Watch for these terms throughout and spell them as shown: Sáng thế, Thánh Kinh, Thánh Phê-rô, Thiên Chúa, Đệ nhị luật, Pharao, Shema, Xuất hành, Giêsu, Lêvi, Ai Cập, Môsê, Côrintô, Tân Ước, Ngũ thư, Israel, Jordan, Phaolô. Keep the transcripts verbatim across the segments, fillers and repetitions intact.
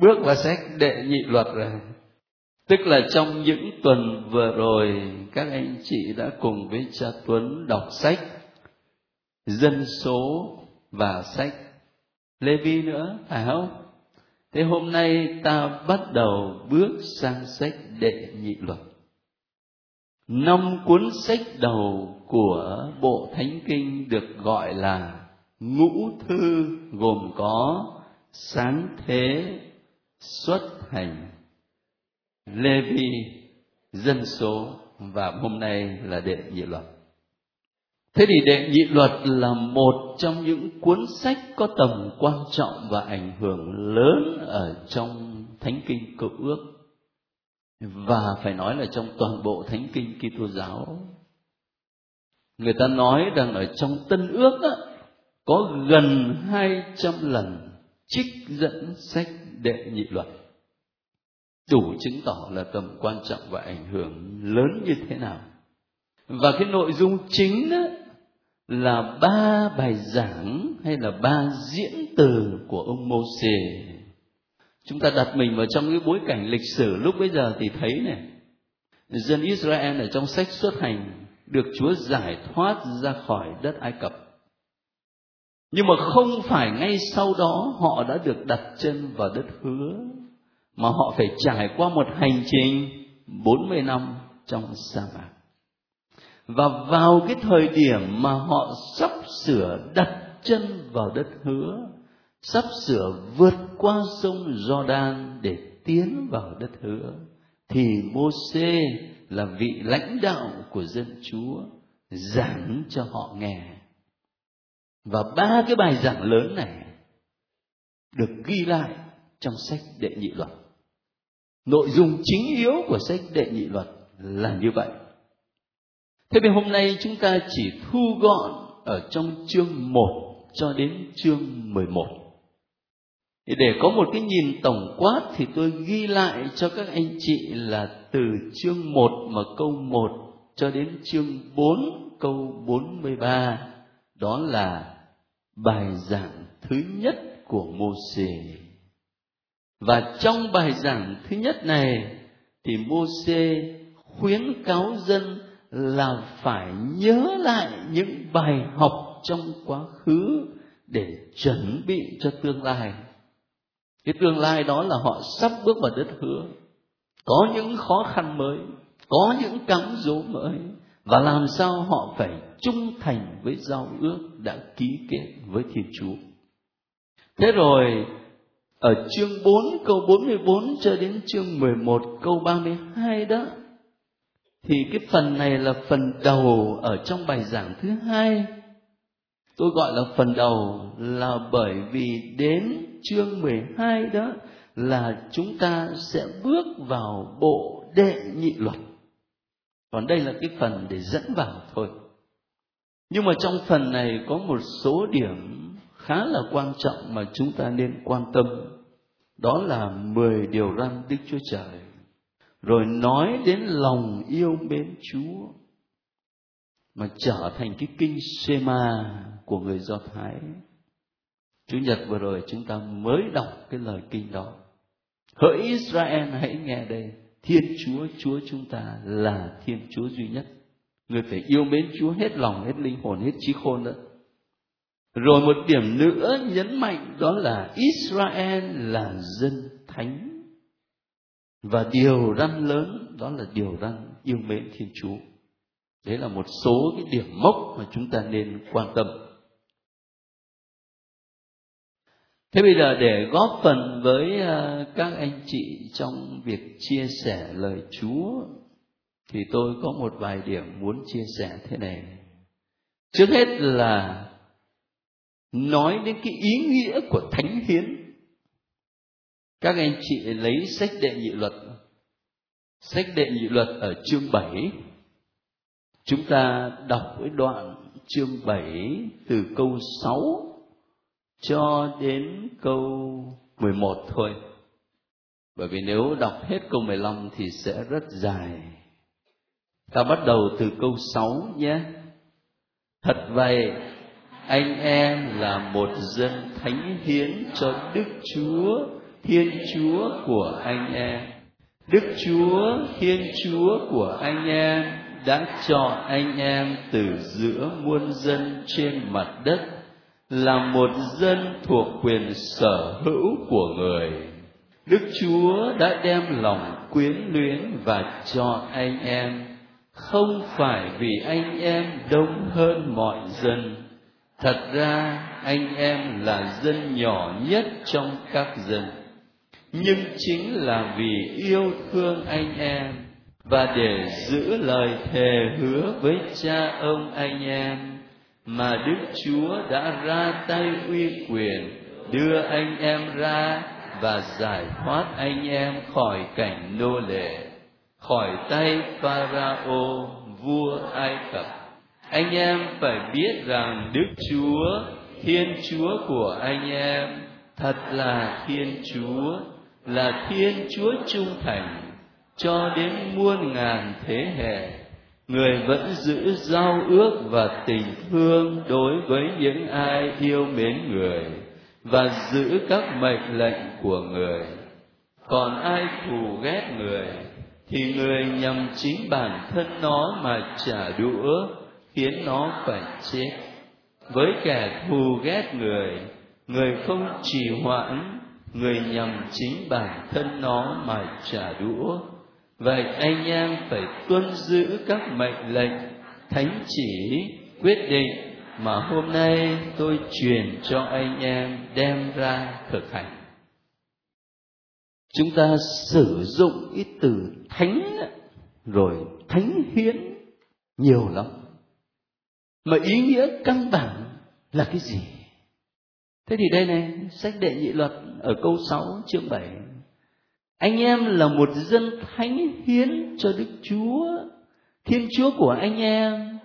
bước vào sách Đệ Nhị Luật rồi. Tức là trong những tuần vừa rồi, các anh chị đã cùng với cha Tuấn đọc sách Dân Số và sách Lêvi nữa, phải không? Thế hôm nay ta bắt đầu bước sang sách Đệ Nhị Luật. Năm cuốn sách đầu của bộ Thánh Kinh được gọi là Ngũ Thư, gồm có Sáng Thế, Xuất Hành, Lêvi, Dân Số và hôm nay là Đệ Nhị Luật. Thế thì Đệ Nhị Luật là một trong những cuốn sách có tầm quan trọng và ảnh hưởng lớn ở trong Thánh Kinh Cựu Ước, và phải nói là trong toàn bộ Thánh Kinh Kitô giáo. Người ta nói rằng ở trong Tân Ước á, có gần hai trăm lần trích dẫn sách Đệ Nhị Luật, đủ chứng tỏ là tầm quan trọng và ảnh hưởng lớn như thế nào. Và cái nội dung chính đó là ba bài giảng hay là ba diễn từ của ông Môsê. Chúng ta đặt mình vào trong cái bối cảnh lịch sử lúc bấy giờ thì thấy này, dân Israel ở trong sách Xuất Hành được Chúa giải thoát ra khỏi đất Ai Cập. Nhưng mà không phải ngay sau đó họ đã được đặt chân vào đất hứa, mà họ phải trải qua một hành trình bốn mươi năm trong sa mạc. Và vào cái thời điểm mà họ sắp sửa đặt chân vào đất hứa, sắp sửa vượt qua sông Jordan để tiến vào đất hứa, thì Môsê là vị lãnh đạo của dân Chúa giảng cho họ nghe. Và ba cái bài giảng lớn này được ghi lại trong sách Đệ Nhị Luật. Nội dung chính yếu của sách Đệ Nhị Luật là như vậy. Thế thì hôm nay chúng ta chỉ thu gọn ở trong chương một cho đến chương mười một. Để có một cái nhìn tổng quát thì tôi ghi lại cho các anh chị là từ chương một mà câu một cho đến chương bốn câu bốn mươi ba. Đó là bài giảng thứ nhất của Môsê. Và trong bài giảng thứ nhất này thì Môsê khuyến cáo dân là phải nhớ lại những bài học trong quá khứ để chuẩn bị cho tương lai. Cái tương lai đó là họ sắp bước vào đất hứa, có những khó khăn mới, có những cám dỗ mới, và làm sao họ phải trung thành với giao ước đã ký kết với Thiên Chúa. Thế rồi ở chương bốn câu bốn mươi bốn cho đến chương mười một câu ba mươi hai đó, thì cái phần này là phần đầu ở trong bài giảng thứ hai. Tôi gọi là phần đầu là bởi vì đến chương mười hai đó là chúng ta sẽ bước vào bộ Đệ Nhị Luật. Còn đây là cái phần để dẫn vào thôi. Nhưng mà trong phần này có một số điểm khá là quan trọng mà chúng ta nên quan tâm. Đó là mười điều răn Đức Chúa Trời, rồi nói đến lòng yêu mến Chúa mà trở thành cái kinh Shema của người Do Thái. Chủ nhật vừa rồi chúng ta mới đọc cái lời kinh đó. Hỡi Israel, hãy nghe đây, Thiên Chúa Chúa chúng ta là Thiên Chúa duy nhất. Người phải yêu mến Chúa hết lòng, hết linh hồn, hết trí khôn đó. Rồi một điểm nữa nhấn mạnh đó là Israel là dân thánh. Và điều răn lớn đó là điều răn yêu mến Thiên Chúa. Đấy là một số cái điểm mốc mà chúng ta nên quan tâm. Thế bây giờ để góp phần với các anh chị trong việc chia sẻ lời Chúa, thì tôi có một vài điểm muốn chia sẻ thế này. Trước hết là nói đến cái ý nghĩa của thánh hiến. Các anh chị lấy sách Đệ Nhị Luật. Sách Đệ Nhị Luật ở chương bảy. Chúng ta đọc cái đoạn chương bảy từ câu sáu cho đến câu mười một thôi. Bởi vì nếu đọc hết câu mười lăm thì sẽ rất dài. Ta bắt đầu từ câu sáu nhé. Thật vậy, anh em là một dân thánh hiến cho Đức Chúa, Thiên Chúa của anh em. Đức Chúa, Thiên Chúa của anh em đã chọn anh em từ giữa muôn dân trên mặt đất là một dân thuộc quyền sở hữu của người. Đức Chúa đã đem lòng quyến luyến và chọn anh em, không phải vì anh em đông hơn mọi dân. Thật ra anh em là dân nhỏ nhất trong các dân, nhưng chính là vì yêu thương anh em và để giữ lời thề hứa với cha ông anh em mà Đức Chúa đã ra tay uy quyền đưa anh em ra và giải thoát anh em khỏi cảnh nô lệ, khỏi tay Pharao vua Ai Cập. Anh em phải biết rằng Đức Chúa, Thiên Chúa của anh em thật là Thiên Chúa, là Thiên Chúa trung thành cho đến muôn ngàn thế hệ. Người vẫn giữ giao ước và tình thương đối với những ai yêu mến người và giữ các mệnh lệnh của người. Còn ai thù ghét người thì người nhằm chính bản thân nó mà trả đũa, khiến nó phải chết. Với kẻ thù ghét người, người không trì hoãn, người nhằm chính bản thân nó mà trả đũa. Vậy anh em phải tuân giữ các mệnh lệnh, thánh chỉ, quyết định mà hôm nay tôi truyền cho anh em đem ra thực hành. Chúng ta sử dụng ít từ thánh rồi thánh hiến nhiều lắm, mà ý nghĩa căn bản là cái gì? Thế thì đây này, sách Đệ Nhị Luật ở câu sáu chương bảy. Anh em là một dân thánh hiến cho Đức Chúa. Thiên Chúa của anh em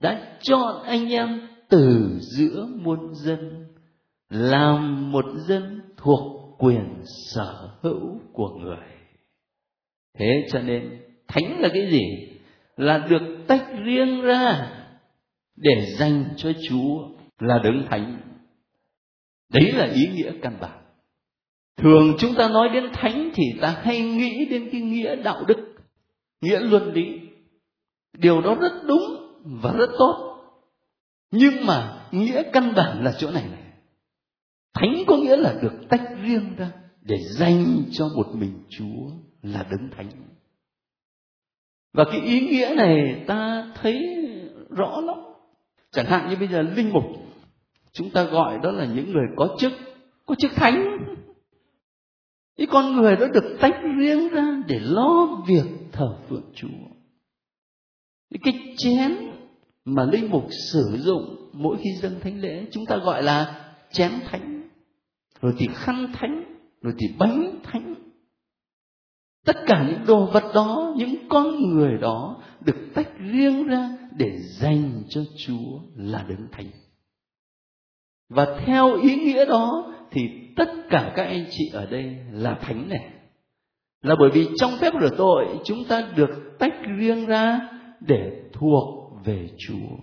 đã chọn anh em từ giữa muôn dân, làm một dân thuộc quyền sở hữu của người. Thế cho nên thánh là cái gì? Là được tách riêng ra để dành cho Chúa, là đấng thánh. Đấy là ý nghĩa căn bản. Thường chúng ta nói đến thánh thì ta hay nghĩ đến cái nghĩa đạo đức, nghĩa luân lý. Điều đó rất đúng và rất tốt. Nhưng mà nghĩa căn bản là chỗ này này. Thánh có nghĩa là được tách riêng ra để dành cho một mình Chúa, là đấng thánh. Và cái ý nghĩa này ta thấy rõ lắm. Chẳng hạn như bây giờ linh mục, chúng ta gọi đó là những người có chức, có chức thánh. Cái con người đó được tách riêng ra để lo việc thờ phượng Chúa. Cái chén mà linh mục sử dụng mỗi khi dâng thánh lễ chúng ta gọi là chén thánh, rồi thì khăn thánh, rồi thì bánh thánh. Tất cả những đồ vật đó, những con người đó được tách riêng ra để dành cho Chúa, là đấng thánh. Và theo ý nghĩa đó thì tất cả các anh chị ở đây là thánh này. Là bởi vì trong phép rửa tội chúng ta được tách riêng ra để thuộc về Chúa.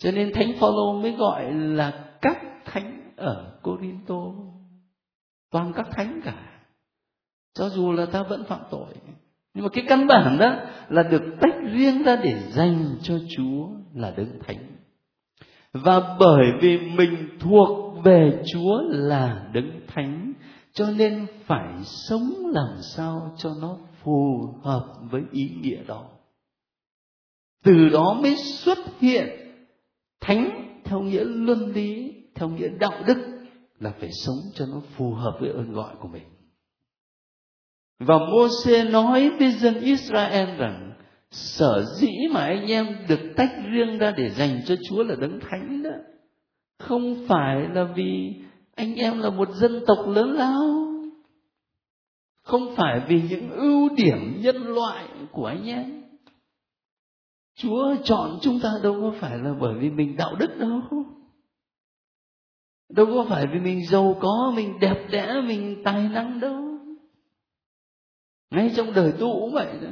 Cho nên Thánh Phaolô mới gọi là các thánh ở Côrintô, toàn các thánh cả. Cho dù là ta vẫn phạm tội, nhưng mà cái căn bản đó là được tách riêng ra để dành cho Chúa, là đấng thánh. Và bởi vì mình thuộc về Chúa là đấng thánh, cho nên phải sống làm sao cho nó phù hợp với ý nghĩa đó. Từ đó mới xuất hiện thánh theo nghĩa luân lý, theo nghĩa đạo đức, là phải sống cho nó phù hợp với ơn gọi của mình. Và Môsê nói với dân Israel rằng sở dĩ mà anh em được tách riêng ra để dành cho Chúa, là đấng thánh đó, không phải là vì anh em là một dân tộc lớn lao, không phải vì những ưu điểm nhân loại của anh em. Chúa chọn chúng ta đâu có phải là bởi vì mình đạo đức đâu, đâu có phải vì mình giàu có, mình đẹp đẽ, mình tài năng đâu. Ngay trong đời tu cũng vậy đó.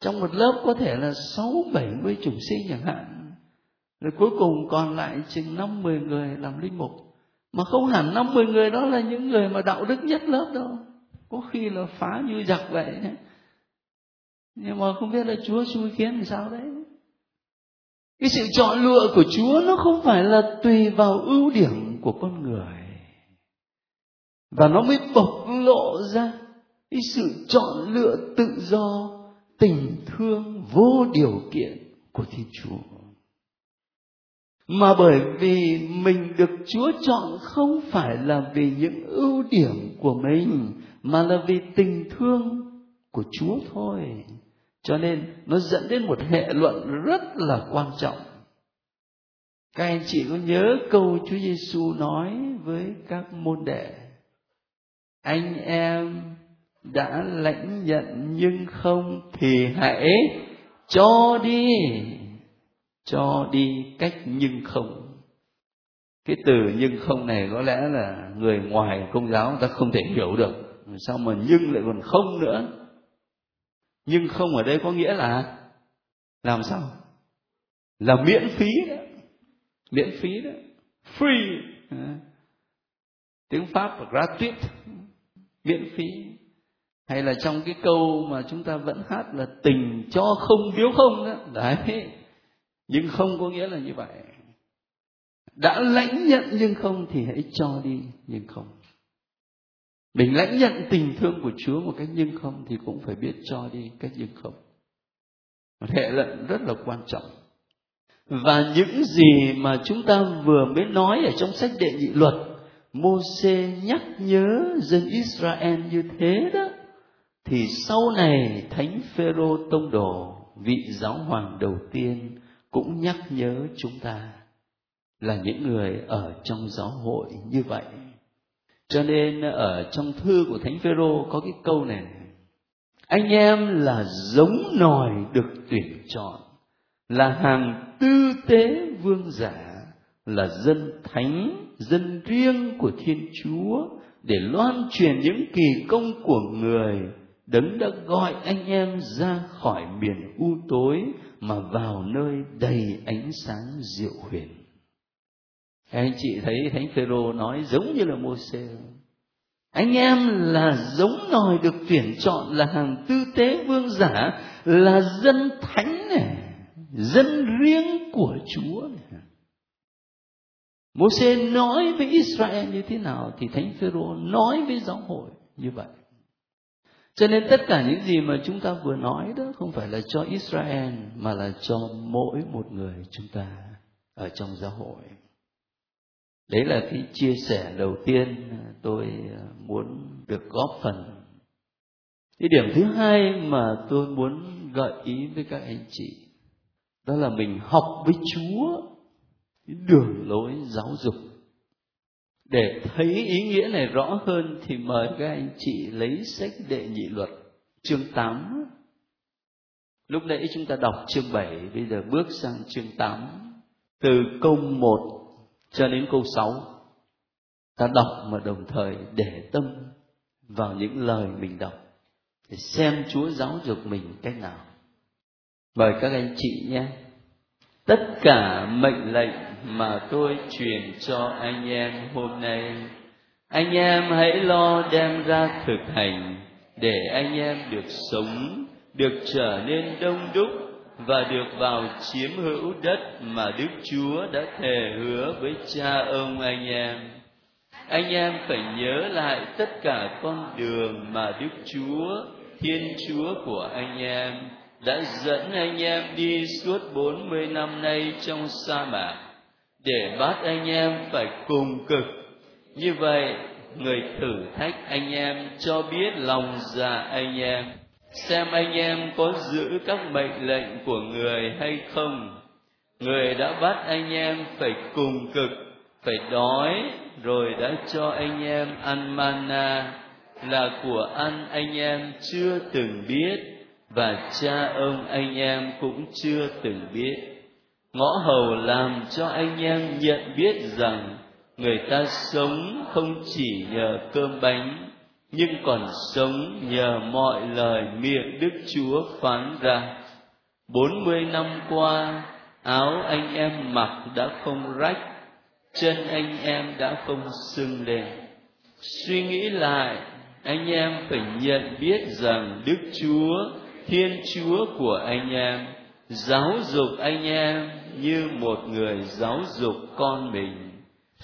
Trong một lớp có thể là sáu bảy mươi chủng sinh chẳng hạn, rồi cuối cùng còn lại chừng năm mười người làm linh mục, Mà không hẳn năm mươi người đó là những người mà đạo đức nhất lớp đâu. Có khi là phá như giặc vậy. Nhưng mà không biết là Chúa xui khiến làm sao đấy. Cái sự chọn lựa của Chúa nó không phải là tùy vào ưu điểm của con người. Và nó mới bộc lộ ra cái sự chọn lựa tự do, tình thương vô điều kiện của Thiên Chúa. Mà bởi vì mình được Chúa chọn không phải là vì những ưu điểm của mình, mà là vì tình thương của Chúa thôi. Cho nên nó dẫn đến một hệ luận rất là quan trọng. Các anh chị có nhớ câu Chúa Giêsu nói với các môn đệ: anh em đã lãnh nhận nhưng không thì hãy cho đi. Cho đi cách nhưng không. Cái từ nhưng không này có lẽ là người ngoài Công giáo người ta không thể hiểu được. Sao mà nhưng lại còn không nữa? Nhưng không ở đây có nghĩa là làm sao? Là miễn phí đó. Miễn phí đó. Free. Tiếng Pháp là gratuit. Miễn phí. Hay là trong cái câu mà chúng ta vẫn hát là tình cho không biếu không đó. Đấy. Nhưng không có nghĩa là như vậy. Đã lãnh nhận nhưng không thì hãy cho đi nhưng không. Mình lãnh nhận tình thương của Chúa một cách nhưng không thì cũng phải biết cho đi cách nhưng không. Một hệ luận rất là quan trọng. Và những gì mà chúng ta vừa mới nói ở trong sách Đệ Nhị Luật, Môsê nhắc nhớ dân Israel như thế đó, thì sau này Thánh Phê-rô tông đồ, vị giáo hoàng đầu tiên, cũng nhắc nhớ chúng ta là những người ở trong giáo hội như vậy. Cho nên ở trong thư của Thánh Phê-rô có cái câu này: anh em là giống nòi được tuyển chọn, là hàng tư tế vương giả, là dân thánh, dân riêng của Thiên Chúa, để loan truyền những kỳ công của người Đấng đã gọi anh em ra khỏi miền u tối mà vào nơi đầy ánh sáng diệu huyền. Anh chị thấy Thánh Phê-rô nói giống như là Môsê. Anh em là giống nòi được tuyển chọn, là hàng tư tế vương giả, là dân thánh này, dân riêng của Chúa này. Môsê nói với Israel như thế nào thì Thánh Phê-rô nói với giáo hội như vậy. Cho nên tất cả những gì mà chúng ta vừa nói đó không phải là cho Israel, mà là cho mỗi một người chúng ta ở trong giáo hội. Đấy là cái chia sẻ đầu tiên tôi muốn được góp phần. Cái điểm thứ hai mà tôi muốn gợi ý với các anh chị, đó là mình học với Chúa đường lối giáo dục. Để thấy ý nghĩa này rõ hơn thì mời các anh chị lấy sách Đệ Nhị Luật chương tám. Lúc nãy chúng ta đọc chương bảy, bây giờ bước sang chương tám. Từ câu một cho đến câu sáu, ta đọc mà đồng thời để tâm vào những lời mình đọc, để xem Chúa giáo dục mình cách nào. Mời các anh chị nhé. Tất cả mệnh lệnh mà tôi truyền cho anh em hôm nay, anh em hãy lo đem ra thực hành, để anh em được sống, được trở nên đông đúc và được vào chiếm hữu đất mà Đức Chúa đã thề hứa với cha ông anh em. Anh em phải nhớ lại tất cả con đường mà Đức Chúa, Thiên Chúa của anh em, đã dẫn anh em đi suốt bốn mươi năm nay trong sa mạc, để bắt anh em phải cùng cực. Như vậy, người thử thách anh em cho biết lòng dạ anh em, xem anh em có giữ các mệnh lệnh của người hay không. Người đã bắt anh em phải cùng cực, phải đói, rồi đã cho anh em ăn manna, là của ăn anh em chưa từng biết, và cha ông anh em cũng chưa từng biết. Ngõ hầu làm cho anh em nhận biết rằng người ta sống không chỉ nhờ cơm bánh, nhưng còn sống nhờ mọi lời miệng Đức Chúa phán ra. Bốn mươi năm qua, áo anh em mặc đã không rách, chân anh em đã không sưng lên. Suy nghĩ lại, anh em phải nhận biết rằng Đức Chúa, Thiên Chúa của anh em, giáo dục anh em như một người giáo dục con mình.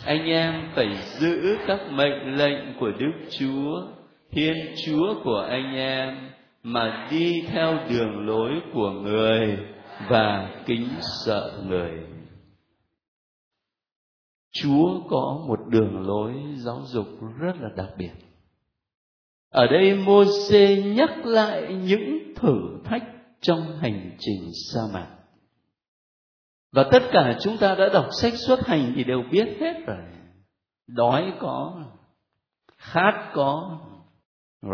Anh em phải giữ các mệnh lệnh của Đức Chúa, Thiên Chúa của anh em, mà đi theo đường lối của người và kính sợ người. Chúa có một đường lối giáo dục rất là đặc biệt. Ở đây Môsê nhắc lại những thử thách trong hành trình sa mạc. Và tất cả chúng ta đã đọc sách Xuất Hành thì đều biết hết rồi. Đói có, khát có,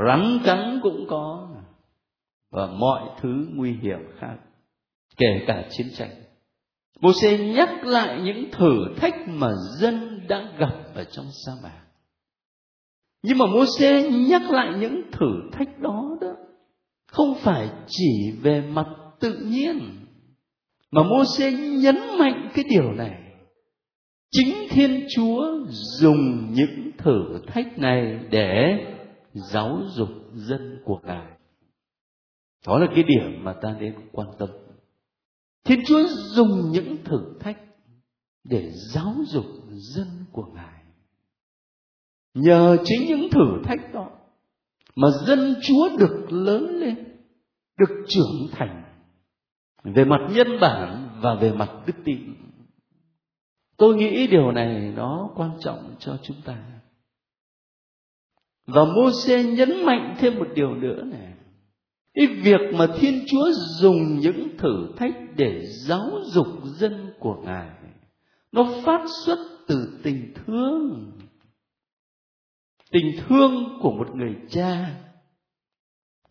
rắn cắn cũng có, và mọi thứ nguy hiểm khác, kể cả chiến tranh. Môsê nhắc lại những thử thách mà dân đã gặp ở trong sa mạc. Nhưng mà Môsê nhắc lại những thử thách đó đó không phải chỉ về mặt tự nhiên, mà Môsê nhấn mạnh cái điều này. Chính Thiên Chúa dùng những thử thách này để giáo dục dân của Ngài. Đó là cái điểm mà ta nên quan tâm. Thiên Chúa dùng những thử thách để giáo dục dân của Ngài. Nhờ chính những thử thách đó mà dân Chúa được lớn lên, được trưởng thành về mặt nhân bản và về mặt đức tin. Tôi nghĩ điều này nó quan trọng cho chúng ta. Và Môsê nhấn mạnh thêm một điều nữa này. Cái việc mà Thiên Chúa dùng những thử thách để giáo dục dân của Ngài, nó phát xuất từ tình thương. Tình thương của một người cha.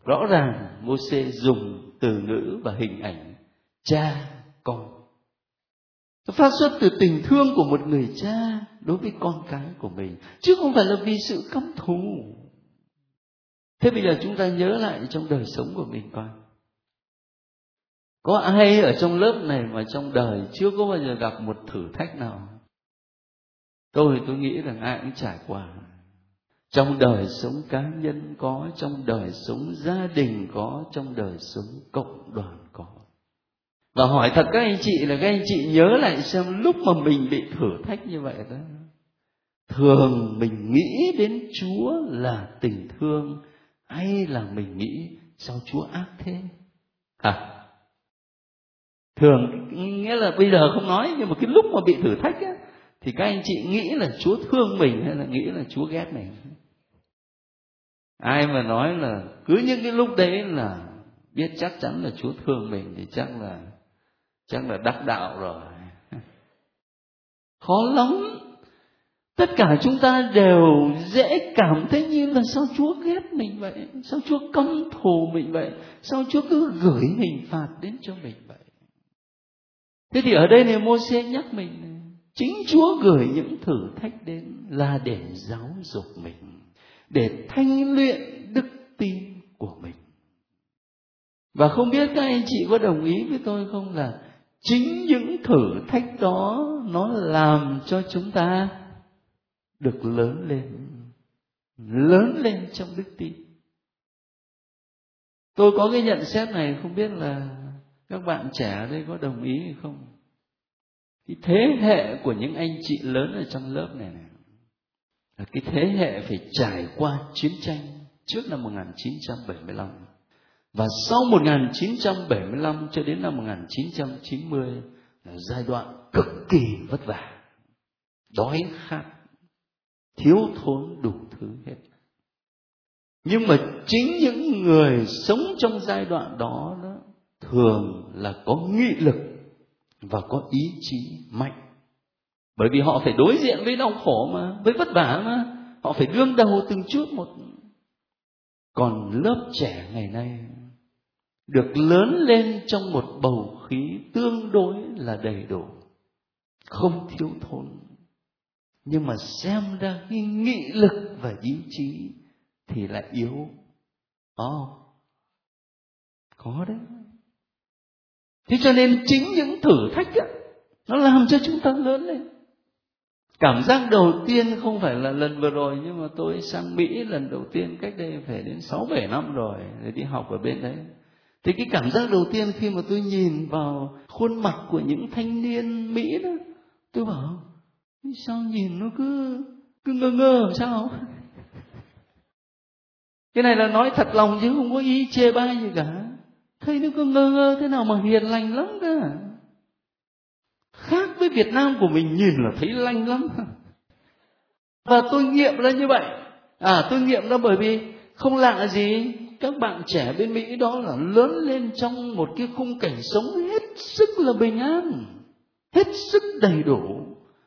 Rõ ràng Môsê dùng từ ngữ và hình ảnh cha con. Nó phát xuất từ tình thương của một người cha đối với con cái của mình, chứ không phải là vì sự căm thù. Thế bây giờ chúng ta nhớ lại trong đời sống của mình coi. Có ai ở trong lớp này mà trong đời chưa có bao giờ gặp một thử thách nào? Tôi tôi nghĩ rằng ai cũng trải qua. Trong đời sống cá nhân có, trong đời sống gia đình có, trong đời sống cộng đoàn có. Và hỏi thật các anh chị là các anh chị nhớ lại xem lúc mà mình bị thử thách như vậy đó, thường mình nghĩ đến Chúa là tình thương hay là mình nghĩ sao Chúa ác thế? À, thường nghĩa là bây giờ không nói, nhưng mà cái lúc mà bị thử thách á, thì các anh chị nghĩ là Chúa thương mình hay là nghĩ là Chúa ghét mình? Ai mà nói là cứ những cái lúc đấy là biết chắc chắn là Chúa thương mình thì chắc là chắc là đắc đạo rồi. Khó lắm. Tất cả chúng ta đều dễ cảm thấy như là sao Chúa ghét mình vậy, sao Chúa căm thù mình vậy, sao Chúa cứ gửi hình phạt đến cho mình vậy. Thế thì ở đây này Môsê nhắc mình này, chính Chúa gửi những thử thách đến là để giáo dục mình, để thanh luyện đức tin của mình. Và không biết các anh chị có đồng ý với tôi không là chính những thử thách đó nó làm cho chúng ta được lớn lên, lớn lên trong đức tin. Tôi có cái nhận xét này, không biết là các bạn trẻ ở đây có đồng ý hay không? Cái thế hệ của những anh chị lớn ở trong lớp này, này là cái thế hệ phải trải qua chiến tranh trước năm một nghìn chín trăm bảy mươi lăm. Và sau một nghìn chín trăm bảy mươi lăm cho đến năm một nghìn chín trăm chín mươi là giai đoạn cực kỳ vất vả. Đói khát, thiếu thốn đủ thứ hết. Nhưng mà chính những người sống trong giai đoạn đó, đó thường là có nghị lực và có ý chí mạnh. Bởi vì họ phải đối diện với đau khổ mà, với vất vả mà, họ phải đương đầu từng chút một. Còn lớp trẻ ngày nay được lớn lên trong một bầu khí tương đối là đầy đủ, không thiếu thốn, nhưng mà xem ra cái nghị lực và ý chí thì lại yếu. Ồ, có đấy. Thế cho nên chính những thử thách đó, nó làm cho chúng ta lớn lên. Cảm giác đầu tiên không phải là lần vừa rồi, nhưng mà tôi sang Mỹ lần đầu tiên cách đây phải đến sáu bảy năm rồi, để đi học ở bên đấy. Thì cái cảm giác đầu tiên khi mà tôi nhìn vào khuôn mặt của những thanh niên Mỹ đó, tôi bảo sao nhìn nó cứ cứ ngơ ngơ sao? Cái này là nói thật lòng chứ không có ý chê bai gì cả. Thấy nó cứ ngơ ngơ thế nào mà hiền lành lắm cơ. Khác với Việt Nam của mình, nhìn là thấy lanh lắm. Và tôi nghiệm ra như vậy. À, tôi nghiệm ra bởi vì không lạ gì các bạn trẻ bên Mỹ đó là lớn lên trong một cái khung cảnh sống hết sức là bình an, hết sức đầy đủ,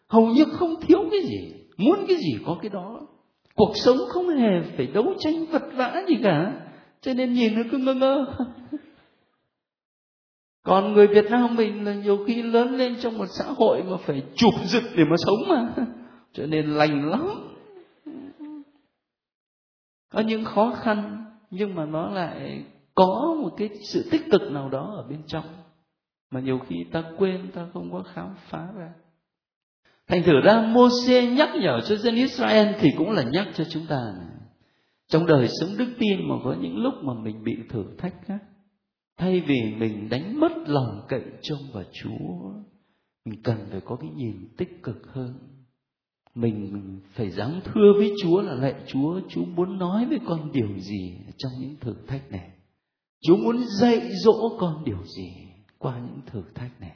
hầu như không thiếu cái gì, muốn cái gì có cái đó. Cuộc sống không hề phải đấu tranh vật vã gì cả, cho nên nhìn nó cứ ngơ ngơ. Còn người Việt Nam mình là nhiều khi lớn lên trong một xã hội mà phải chụp giật để mà sống mà, cho nên lành lắm. Có những khó khăn nhưng mà nó lại có một cái sự tích cực nào đó ở bên trong mà nhiều khi ta quên, ta không có khám phá ra. Thành thử ra Môsê nhắc nhở cho dân Israel thì cũng là nhắc cho chúng ta này. Trong đời sống đức tin mà có những lúc mà mình bị thử thách khác, thay vì mình đánh mất lòng cậy trông vào Chúa, mình cần phải có cái nhìn tích cực hơn. Mình phải dám thưa với Chúa là lạy Chúa, Chúa muốn nói với con điều gì trong những thử thách này? Chúa muốn dạy dỗ con điều gì qua những thử thách này?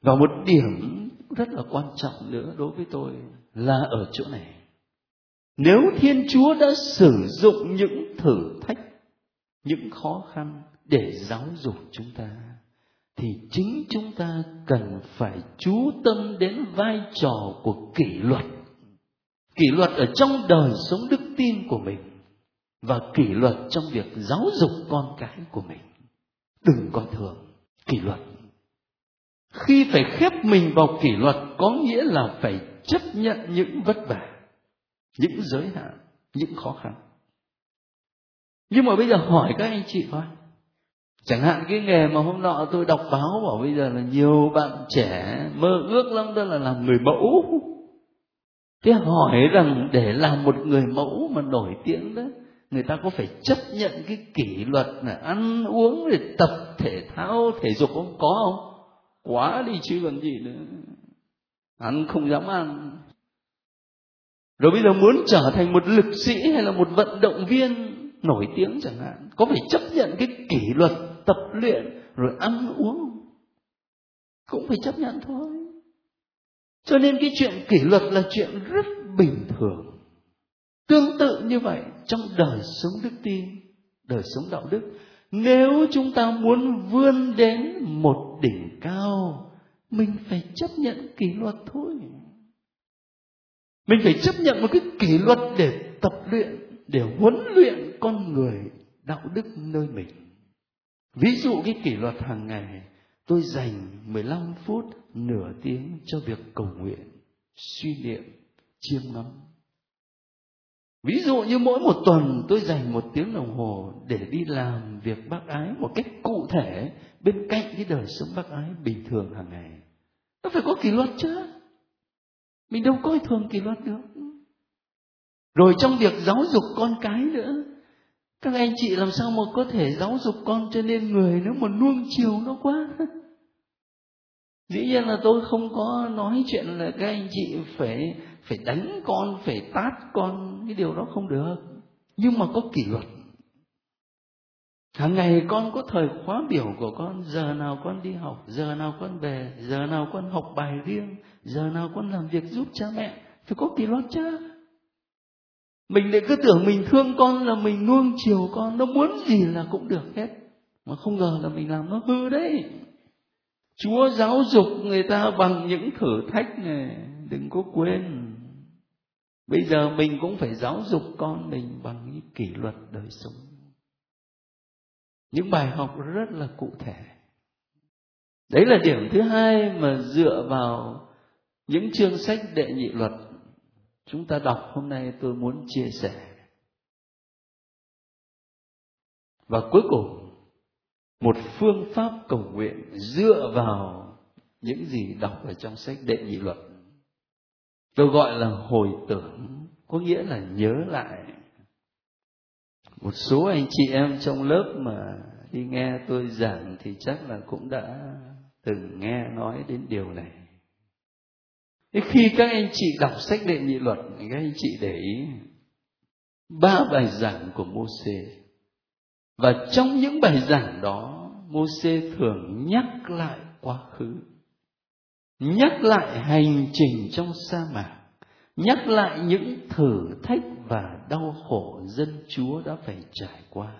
Và một điểm rất là quan trọng nữa đối với tôi là ở chỗ này. Nếu Thiên Chúa đã sử dụng những thử thách, những khó khăn để giáo dục chúng ta, thì chính chúng ta cần phải chú tâm đến vai trò của kỷ luật. Kỷ luật ở trong đời sống đức tin của mình và kỷ luật trong việc giáo dục con cái của mình. Đừng coi thường kỷ luật. Khi phải khép mình vào kỷ luật có nghĩa là phải chấp nhận những vất vả, những giới hạn, những khó khăn. Nhưng mà bây giờ hỏi các anh chị thôi. Chẳng hạn cái nghề mà hôm nọ tôi đọc báo bảo bây giờ là nhiều bạn trẻ mơ ước lắm, đó là làm người mẫu. Thế hỏi rằng để làm một người mẫu mà nổi tiếng đó, người ta có phải chấp nhận cái kỷ luật là ăn uống rồi tập thể thao, thể dục không? Có không? Quá đi chứ còn gì nữa. Ăn không dám ăn. Rồi bây giờ muốn trở thành một lực sĩ hay là một vận động viên nổi tiếng chẳng hạn, có phải chấp nhận cái kỷ luật tập luyện rồi ăn uống? Cũng phải chấp nhận thôi. Cho nên cái chuyện kỷ luật là chuyện rất bình thường. Tương tự như vậy trong đời sống đức tin, đời sống đạo đức, nếu chúng ta muốn vươn đến một đỉnh cao, mình phải chấp nhận kỷ luật thôi. Mình phải chấp nhận một cái kỷ luật để tập luyện, để huấn luyện con người đạo đức nơi mình. Ví dụ cái kỷ luật hàng ngày, tôi dành mười lăm phút, nửa tiếng cho việc cầu nguyện, suy niệm, chiêm ngắm. Ví dụ như mỗi một tuần tôi dành một tiếng đồng hồ để đi làm việc bác ái một cách cụ thể bên cạnh cái đời sống bác ái bình thường hàng ngày. Nó phải có kỷ luật chứ. Mình đâu coi thường kỷ luật được. Rồi trong việc giáo dục con cái nữa, các anh chị làm sao mà có thể giáo dục con cho nên người nếu mà nuông chiều nó quá. Dĩ nhiên là tôi không có nói chuyện là các anh chị phải phải đánh con, phải tát con, cái điều đó không được. Nhưng mà có kỷ luật. Hàng ngày con có thời khóa biểu của con, giờ nào con đi học, giờ nào con về, giờ nào con học bài riêng, giờ nào con làm việc giúp cha mẹ, phải có kỷ luật chứ. Mình lại cứ tưởng mình thương con là mình nuông chiều con, nó muốn gì là cũng được hết. Mà không ngờ là mình làm nó hư đấy. Chúa giáo dục người ta bằng những thử thách này, đừng có quên. Bây giờ mình cũng phải giáo dục con mình bằng những kỷ luật đời sống. Những bài học rất là cụ thể. Đấy là điểm thứ hai mà dựa vào những chương sách Đệ Nhị Luật chúng ta đọc hôm nay tôi muốn chia sẻ. Và cuối cùng, một phương pháp cầu nguyện dựa vào những gì đọc ở trong sách Đệ Nhị Luật. Tôi gọi là hồi tưởng, có nghĩa là nhớ lại. Một số anh chị em trong lớp mà đi nghe tôi giảng thì chắc là cũng đã từng nghe nói đến điều này. Thế khi các anh chị đọc sách Đệ Nhị Luật, các anh chị để ý ba bài giảng của Môsê, và trong những bài giảng đó Môsê thường nhắc lại quá khứ, nhắc lại hành trình trong sa mạc, nhắc lại những thử thách và đau khổ dân Chúa đã phải trải qua.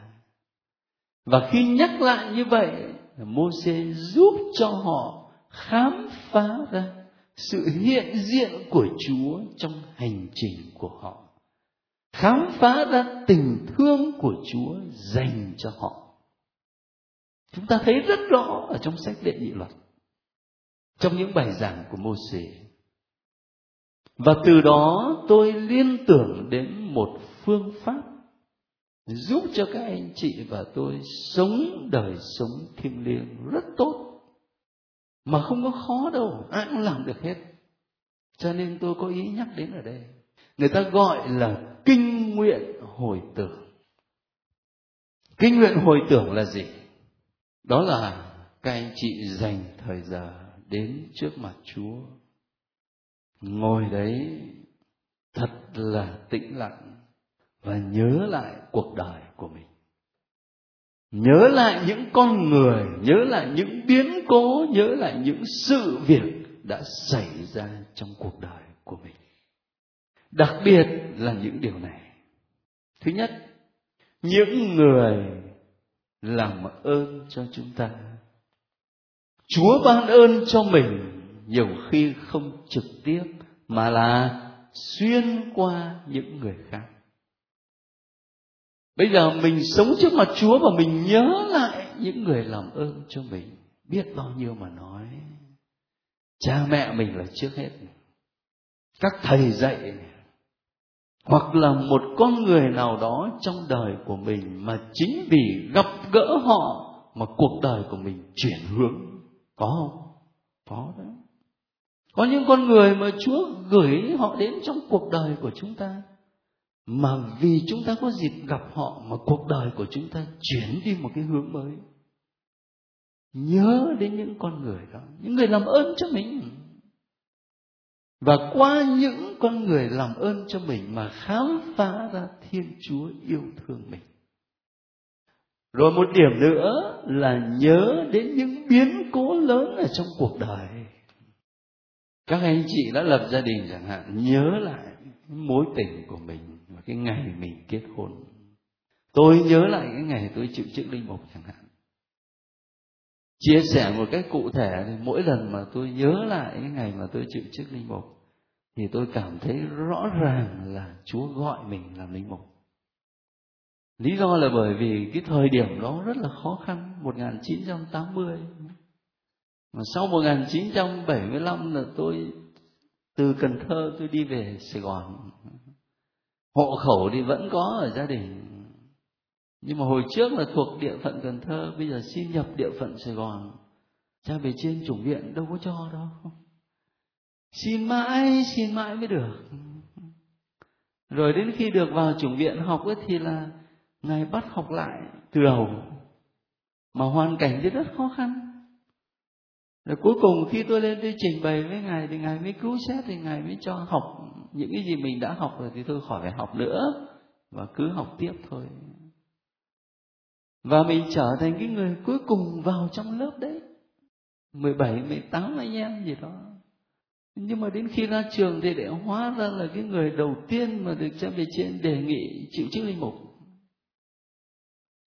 Và khi nhắc lại như vậy, Môsê giúp cho họ khám phá ra sự hiện diện của Chúa trong hành trình của họ, khám phá ra tình thương của Chúa dành cho họ. Chúng ta thấy rất rõ ở trong sách Đệ Nhị Luật, trong những bài giảng của Môsê. Và từ đó tôi liên tưởng đến một phương pháp giúp cho các anh chị và tôi sống đời sống thiêng liêng rất tốt, mà không có khó đâu, ai cũng làm được hết. Cho nên tôi có ý nhắc đến ở đây, người ta gọi là kinh nguyện hồi tưởng. Kinh nguyện hồi tưởng là gì? Đó là các anh chị dành thời giờ đến trước mặt Chúa, ngồi đấy thật là tĩnh lặng và nhớ lại cuộc đời của mình, nhớ lại những con người, nhớ lại những biến cố, nhớ lại những sự việc đã xảy ra trong cuộc đời của mình. Đặc biệt là những điều này. Thứ nhất, những người làm ơn cho chúng ta. Chúa ban ơn cho mình nhiều khi không trực tiếp mà là xuyên qua những người khác. Bây giờ mình sống trước mặt Chúa và mình nhớ lại những người làm ơn cho mình, biết bao nhiêu mà nói. Cha mẹ mình là trước hết, các thầy dạy, hoặc là một con người nào đó trong đời của mình mà chính vì gặp gỡ họ mà cuộc đời của mình chuyển hướng. Có không? Có đấy. Có những con người mà Chúa gửi họ đến trong cuộc đời của chúng ta, mà vì chúng ta có dịp gặp họ mà cuộc đời của chúng ta chuyển đi một cái hướng mới. Nhớ đến những con người đó, những người làm ơn cho mình. Và qua những con người làm ơn cho mình mà khám phá ra Thiên Chúa yêu thương mình. Rồi một điểm nữa là nhớ đến những biến cố lớn ở trong cuộc đời. Các anh chị đã lập gia đình chẳng hạn, nhớ lại mối tình của mình và cái ngày mình kết hôn. Tôi nhớ lại cái ngày tôi chịu chức linh mục chẳng hạn. Chia sẻ một cách cụ thể thì mỗi lần mà tôi nhớ lại cái ngày mà tôi chịu chức linh mục thì tôi cảm thấy rõ ràng là Chúa gọi mình làm linh mục. Lý do là bởi vì cái thời điểm đó rất là khó khăn, một nghìn chín trăm tám mươi. Mà sau một nghìn chín trăm bảy mươi lăm là tôi từ Cần Thơ tôi đi về Sài Gòn. Hộ khẩu thì vẫn có ở gia đình, nhưng mà hồi trước là thuộc địa phận Cần Thơ, bây giờ xin nhập địa phận Sài Gòn. Cha về trên chủng viện đâu có cho đâu. Xin mãi, xin mãi mới được. Rồi đến khi được vào chủng viện học ấy thì là Ngài bắt học lại từ đầu, mà hoàn cảnh thì rất khó khăn. Rồi cuối cùng khi tôi lên tôi trình bày với Ngài thì Ngài mới cứu xét, thì Ngài mới cho học những cái gì mình đã học rồi thì tôi khỏi phải học nữa và cứ học tiếp thôi. Và mình trở thành cái người cuối cùng vào trong lớp đấy, mười bảy, mười tám anh em gì đó. Nhưng mà đến khi ra trường thì để hóa ra là cái người đầu tiên mà được cha bề trên đề nghị chịu chức linh mục.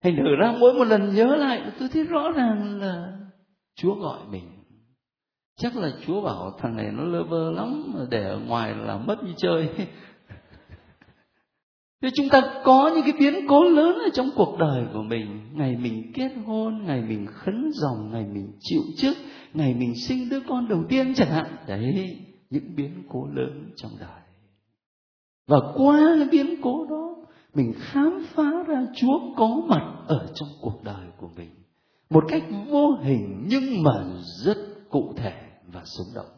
Thành thử ra mỗi một lần nhớ lại tôi thấy rõ ràng là Chúa gọi mình. Chắc là Chúa bảo thằng này nó lơ vơ lắm, để ở ngoài là mất như chơi. Thế chúng ta có những cái biến cố lớn ở trong cuộc đời của mình. Ngày mình kết hôn, ngày mình khấn ròng, ngày mình chịu chức, ngày mình sinh đứa con đầu tiên chẳng hạn. Đấy, những biến cố lớn trong đời. Và qua cái biến cố đó, mình khám phá ra Chúa có mặt ở trong cuộc đời của mình. Một cách vô hình nhưng mà rất cụ thể và sống động.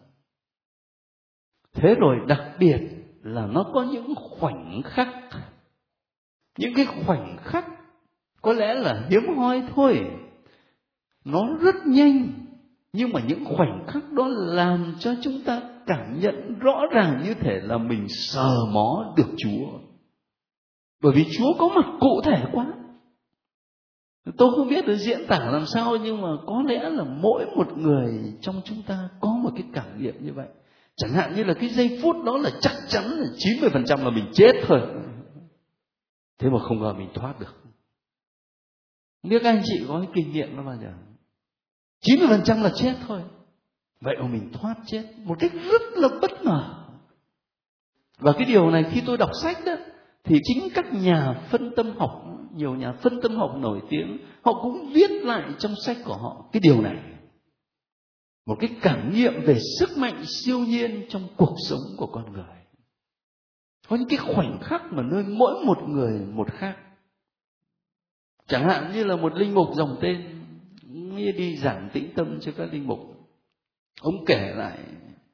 Thế rồi đặc biệt là nó có những khoảnh khắc, những cái khoảnh khắc có lẽ là hiếm hoi thôi, nó rất nhanh, nhưng mà những khoảnh khắc đó làm cho chúng ta cảm nhận rõ ràng như thể là mình sờ mó được Chúa. Bởi vì Chúa có mặt cụ thể quá. Tôi không biết được diễn tả làm sao, nhưng mà có lẽ là mỗi một người trong chúng ta có một cái cảm nghiệm như vậy. Chẳng hạn như là cái giây phút đó là chắc chắn là chín mươi phần trăm là mình chết thôi. Thế mà không ngờ mình thoát được. Nếu các anh chị có cái kinh nghiệm đó bao giờ? chín mươi phần trăm là chết thôi. Vậy mà mình thoát chết một cách rất là bất ngờ. Và cái điều này khi tôi đọc sách đó, thì chính các nhà phân tâm học, nhiều nhà phân tâm học nổi tiếng, họ cũng viết lại trong sách của họ cái điều này. Một cái cảm nghiệm về sức mạnh siêu nhiên trong cuộc sống của con người. Có những cái khoảnh khắc mà nơi mỗi một người một khác. Chẳng hạn như là một linh mục dòng tên đi giảng tĩnh tâm cho các linh mục. Ông kể lại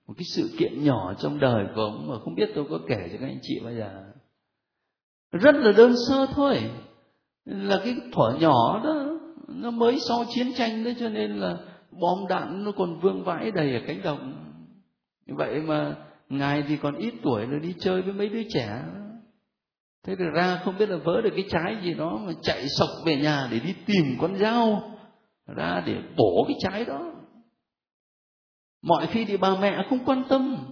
một cái sự kiện nhỏ trong đời của ông mà không biết tôi có kể cho các anh chị bao giờ. Rất là đơn sơ thôi. Là cái thuở nhỏ đó, nó mới sau chiến tranh đó, cho nên là bom đạn nó còn vương vãi đầy ở cánh đồng. Vậy mà ngài thì còn ít tuổi rồi đi chơi với mấy đứa trẻ. Thế thì ra không biết là vỡ được cái trái gì đó mà chạy sộc về nhà để đi tìm con dao ra để bổ cái trái đó. Mọi khi thì bà mẹ không quan tâm.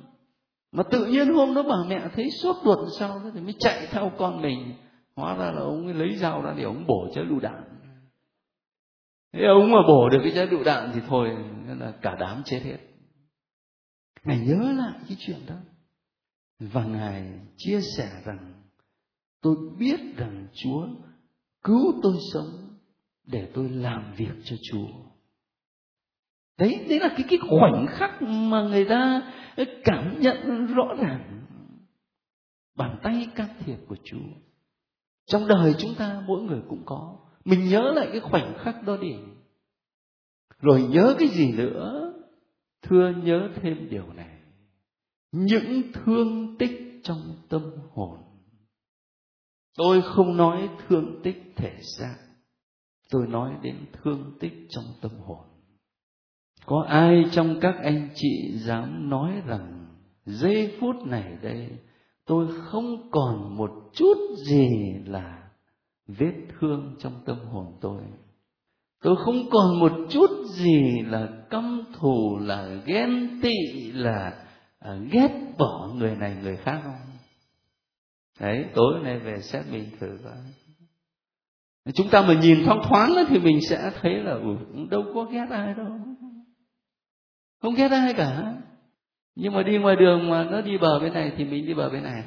Mà tự nhiên hôm đó bà mẹ thấy sốt ruột sau đó thì mới chạy theo con mình. Hóa ra là ông ấy lấy dao ra để ông bổ trái lựu đạn. Thế ông mà bổ được cái trái lựu đạn thì thôi là cả đám chết hết. Ngài nhớ lại cái chuyện đó. Và Ngài chia sẻ rằng tôi biết rằng Chúa cứu tôi sống để tôi làm việc cho Chúa. Đấy, đấy là cái, cái khoảnh khắc mà người ta cảm nhận rõ ràng bàn tay can thiệp của Chúa. Trong đời chúng ta mỗi người cũng có. Mình nhớ lại cái khoảnh khắc đó đi. Rồi nhớ cái gì nữa? Thưa nhớ thêm điều này. Những thương tích trong tâm hồn. Tôi không nói thương tích thể xác. Tôi nói đến thương tích trong tâm hồn. Có ai trong các anh chị dám nói rằng giây phút này đây tôi không còn một chút gì là vết thương trong tâm hồn tôi. Tôi không còn một chút gì là căm thù, là ghen tị, là ghét bỏ người này người khác không? Đấy, tối nay về xét mình thử coi. Chúng ta mà nhìn thoáng thoáng thì mình sẽ thấy là đâu có ghét ai đâu. Không ghét ai cả. Nhưng mà đi ngoài đường mà nó đi bờ bên này thì mình đi bờ bên này.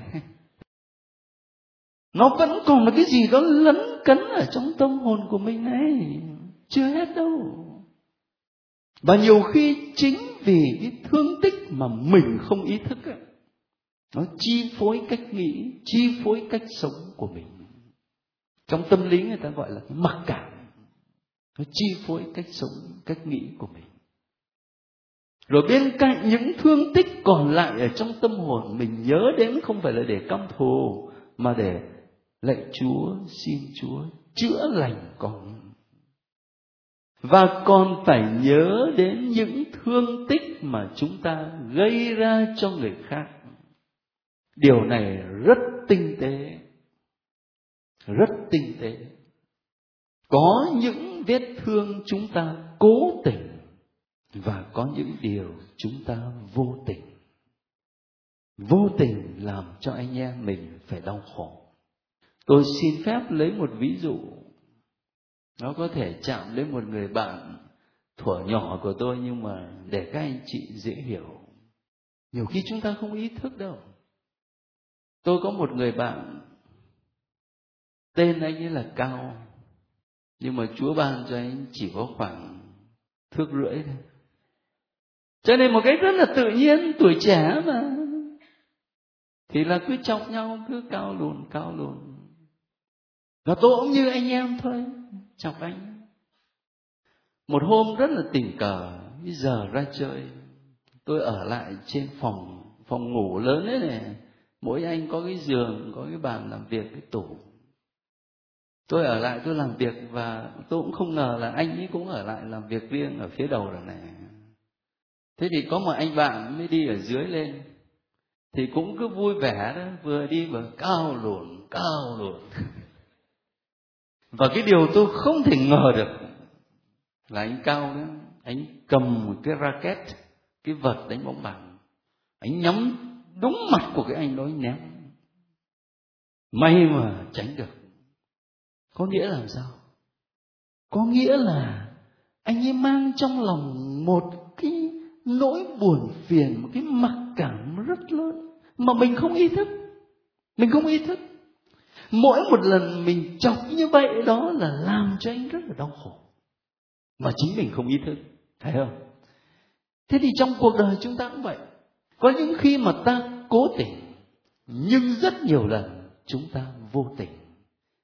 Nó vẫn còn là cái gì đó lấn cấn ở trong tâm hồn của mình này. Chưa hết đâu. Và nhiều khi chính vì cái thương tích mà mình không ý thức ấy, nó chi phối cách nghĩ, chi phối cách sống của mình. Trong tâm lý người ta gọi là cái mặc cảm. Nó chi phối cách sống, cách nghĩ của mình. Rồi bên cạnh những thương tích còn lại ở trong tâm hồn, mình nhớ đến không phải là để căm thù, mà để lạy Chúa, xin Chúa chữa lành con. Và còn phải nhớ đến những thương tích mà chúng ta gây ra cho người khác. Điều này rất tinh tế. Rất tinh tế. Có những vết thương chúng ta cố tình. Và có những điều chúng ta vô tình. Vô tình làm cho anh em mình phải đau khổ. Tôi xin phép lấy một ví dụ. Nó có thể chạm đến một người bạn thuở nhỏ của tôi, nhưng mà để các anh chị dễ hiểu. Nhiều khi chúng ta không ý thức đâu. Tôi có một người bạn, tên anh ấy là Cao, nhưng mà Chúa ban cho anh chỉ có khoảng thước rưỡi thôi. Cho nên một cái rất là tự nhiên, tuổi trẻ mà, thì là cứ chọc nhau, cứ cao lùn, cao lùn. Và tôi cũng như anh em thôi, chọc anh. Một hôm rất là tình cờ, bây giờ ra chơi, tôi ở lại trên phòng phòng ngủ lớn đấy này, mỗi anh có cái giường, có cái bàn làm việc, cái tủ. Tôi ở lại tôi làm việc, và tôi cũng không ngờ là anh ấy cũng ở lại làm việc riêng ở phía đầu rồi này. Thế thì có một anh bạn mới đi ở dưới lên, thì cũng cứ vui vẻ đó, vừa đi vừa cao lùn, cao lùn. Và cái điều tôi không thể ngờ được là anh Cao đó, anh cầm một cái racket, cái vợt đánh bóng bàn, anh nhắm đúng mặt của cái anh đó anh ném. May mà tránh được. Có nghĩa là làm sao? Có nghĩa là anh ấy mang trong lòng một cái nỗi buồn phiền, một cái mặc cảm rất lớn mà mình không ý thức. Mình không ý thức. Mỗi một lần mình chọc như vậy đó là làm cho anh rất là đau khổ, mà chính mình không ý thức, phải không? Thế thì trong cuộc đời chúng ta cũng vậy. Có những khi mà ta cố tình, nhưng rất nhiều lần chúng ta vô tình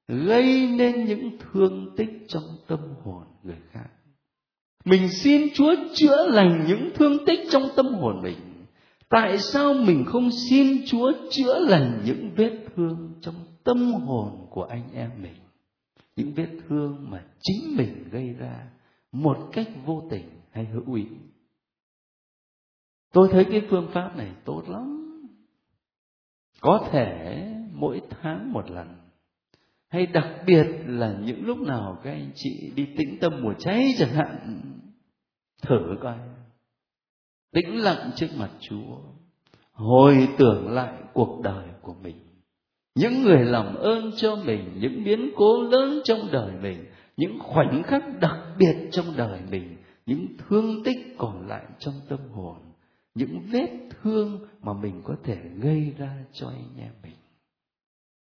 gây nên những thương tích trong tâm hồn người khác. Mình xin Chúa chữa lành những thương tích trong tâm hồn mình. Tại sao mình không xin Chúa chữa lành những vết thương trong tâm hồn của anh em mình? Những vết thương mà chính mình gây ra một cách vô tình hay hữu ý. Tôi thấy cái phương pháp này tốt lắm. Có thể mỗi tháng một lần, hay đặc biệt là những lúc nào các anh chị đi tĩnh tâm mùa cháy chẳng hạn, thử coi, tĩnh lặng trước mặt Chúa, hồi tưởng lại cuộc đời của mình, những người làm ơn cho mình, những biến cố lớn trong đời mình, những khoảnh khắc đặc biệt trong đời mình, những thương tích còn lại trong tâm hồn, những vết thương mà mình có thể gây ra cho anh em mình.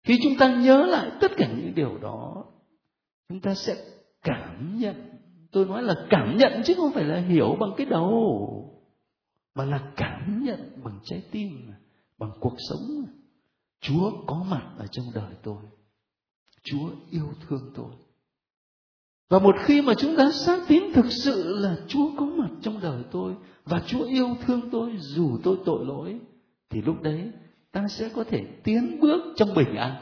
Khi chúng ta nhớ lại tất cả những điều đó, chúng ta sẽ cảm nhận. Tôi nói là cảm nhận chứ không phải là hiểu bằng cái đầu, mà là cảm nhận bằng trái tim, bằng cuộc sống. Chúa có mặt ở trong đời tôi, Chúa yêu thương tôi. Và một khi mà chúng ta xác tín thực sự là Chúa có mặt trong đời tôi và Chúa yêu thương tôi dù tôi tội lỗi, thì lúc đấy ta sẽ có thể tiến bước trong bình an,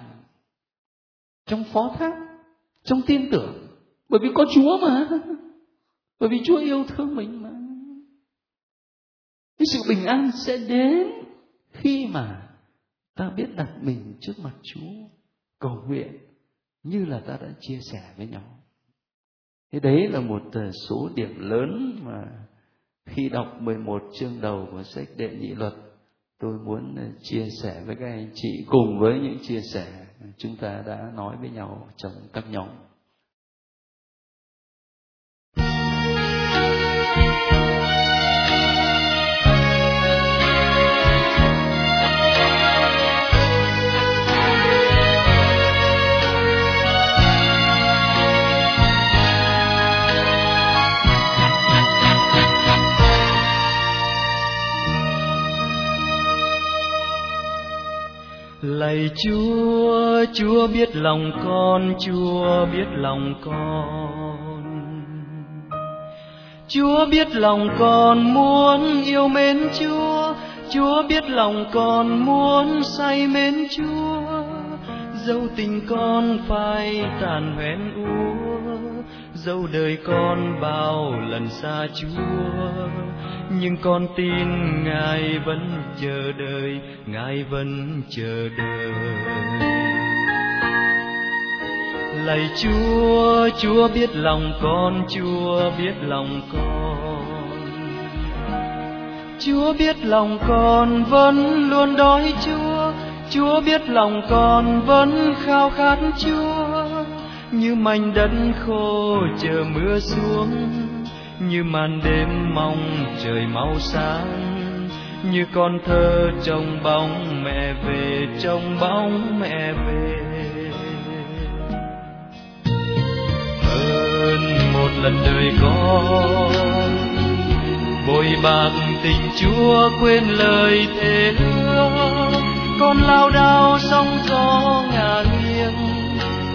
trong phó thác, trong tin tưởng. Bởi vì có Chúa mà, bởi vì Chúa yêu thương mình mà. Cái sự bình an sẽ đến khi mà ta biết đặt mình trước mặt Chúa, cầu nguyện như là ta đã chia sẻ với nhau. Thế đấy là một số điểm lớn mà khi đọc mười một chương đầu của sách Đệ Nhị Luật, tôi muốn chia sẻ với các anh chị cùng với những chia sẻ chúng ta đã nói với nhau trong các nhóm. Lạy Chúa, Chúa biết lòng con, Chúa biết lòng con. Chúa biết lòng con muốn yêu mến Chúa, Chúa biết lòng con muốn say mến Chúa. Dẫu tình con phai tàn hoen úa, dẫu đời con bao lần xa Chúa, nhưng con tin Ngài vẫn chờ đợi, Ngài vẫn chờ đợi. Lạy Chúa, Chúa biết lòng con, Chúa biết lòng con. Chúa biết lòng con vẫn luôn đói Chúa, Chúa biết lòng con vẫn khao khát Chúa. Như mảnh đất khô chờ mưa xuống, như màn đêm mong trời mau sáng, như con thơ trong bóng mẹ về, trong bóng mẹ về. Hơn một lần đời con bội bạc tình Chúa, quên lời thề hứa. Con lao đao sóng gió ngả nghiêng,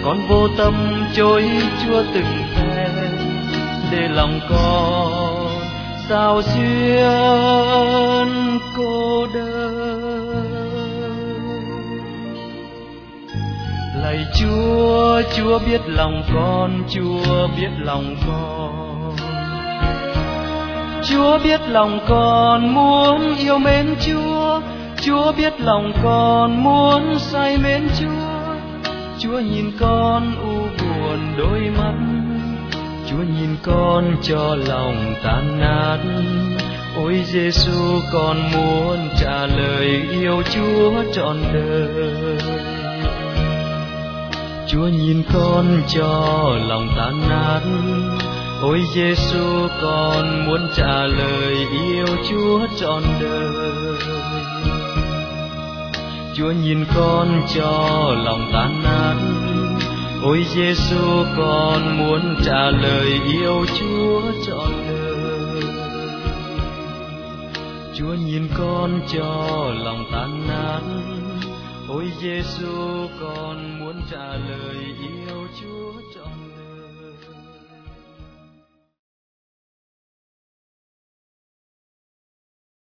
con vô tâm chối Chúa từng thề, để lòng con sao xuyên cô đơn. Lạy Chúa, Chúa biết lòng con, Chúa biết lòng con. Chúa biết lòng con muốn yêu mến Chúa, Chúa biết lòng con muốn say mến Chúa. Chúa nhìn con u buồn đôi mắt, Chúa nhìn con cho lòng tan nát. Ôi Giêsu, con muốn trả lời yêu Chúa trọn đời. Chúa nhìn con cho lòng tan nát. Ôi Giêsu, con muốn trả lời yêu Chúa trọn đời. Chúa nhìn con cho lòng tan nát. Ôi Giêsu, con muốn trả lời yêu Chúa trọn đời. Chúa nhìn con cho lòng tan nát. Ôi Giêsu, con muốn trả lời yêu Chúa trọn đời.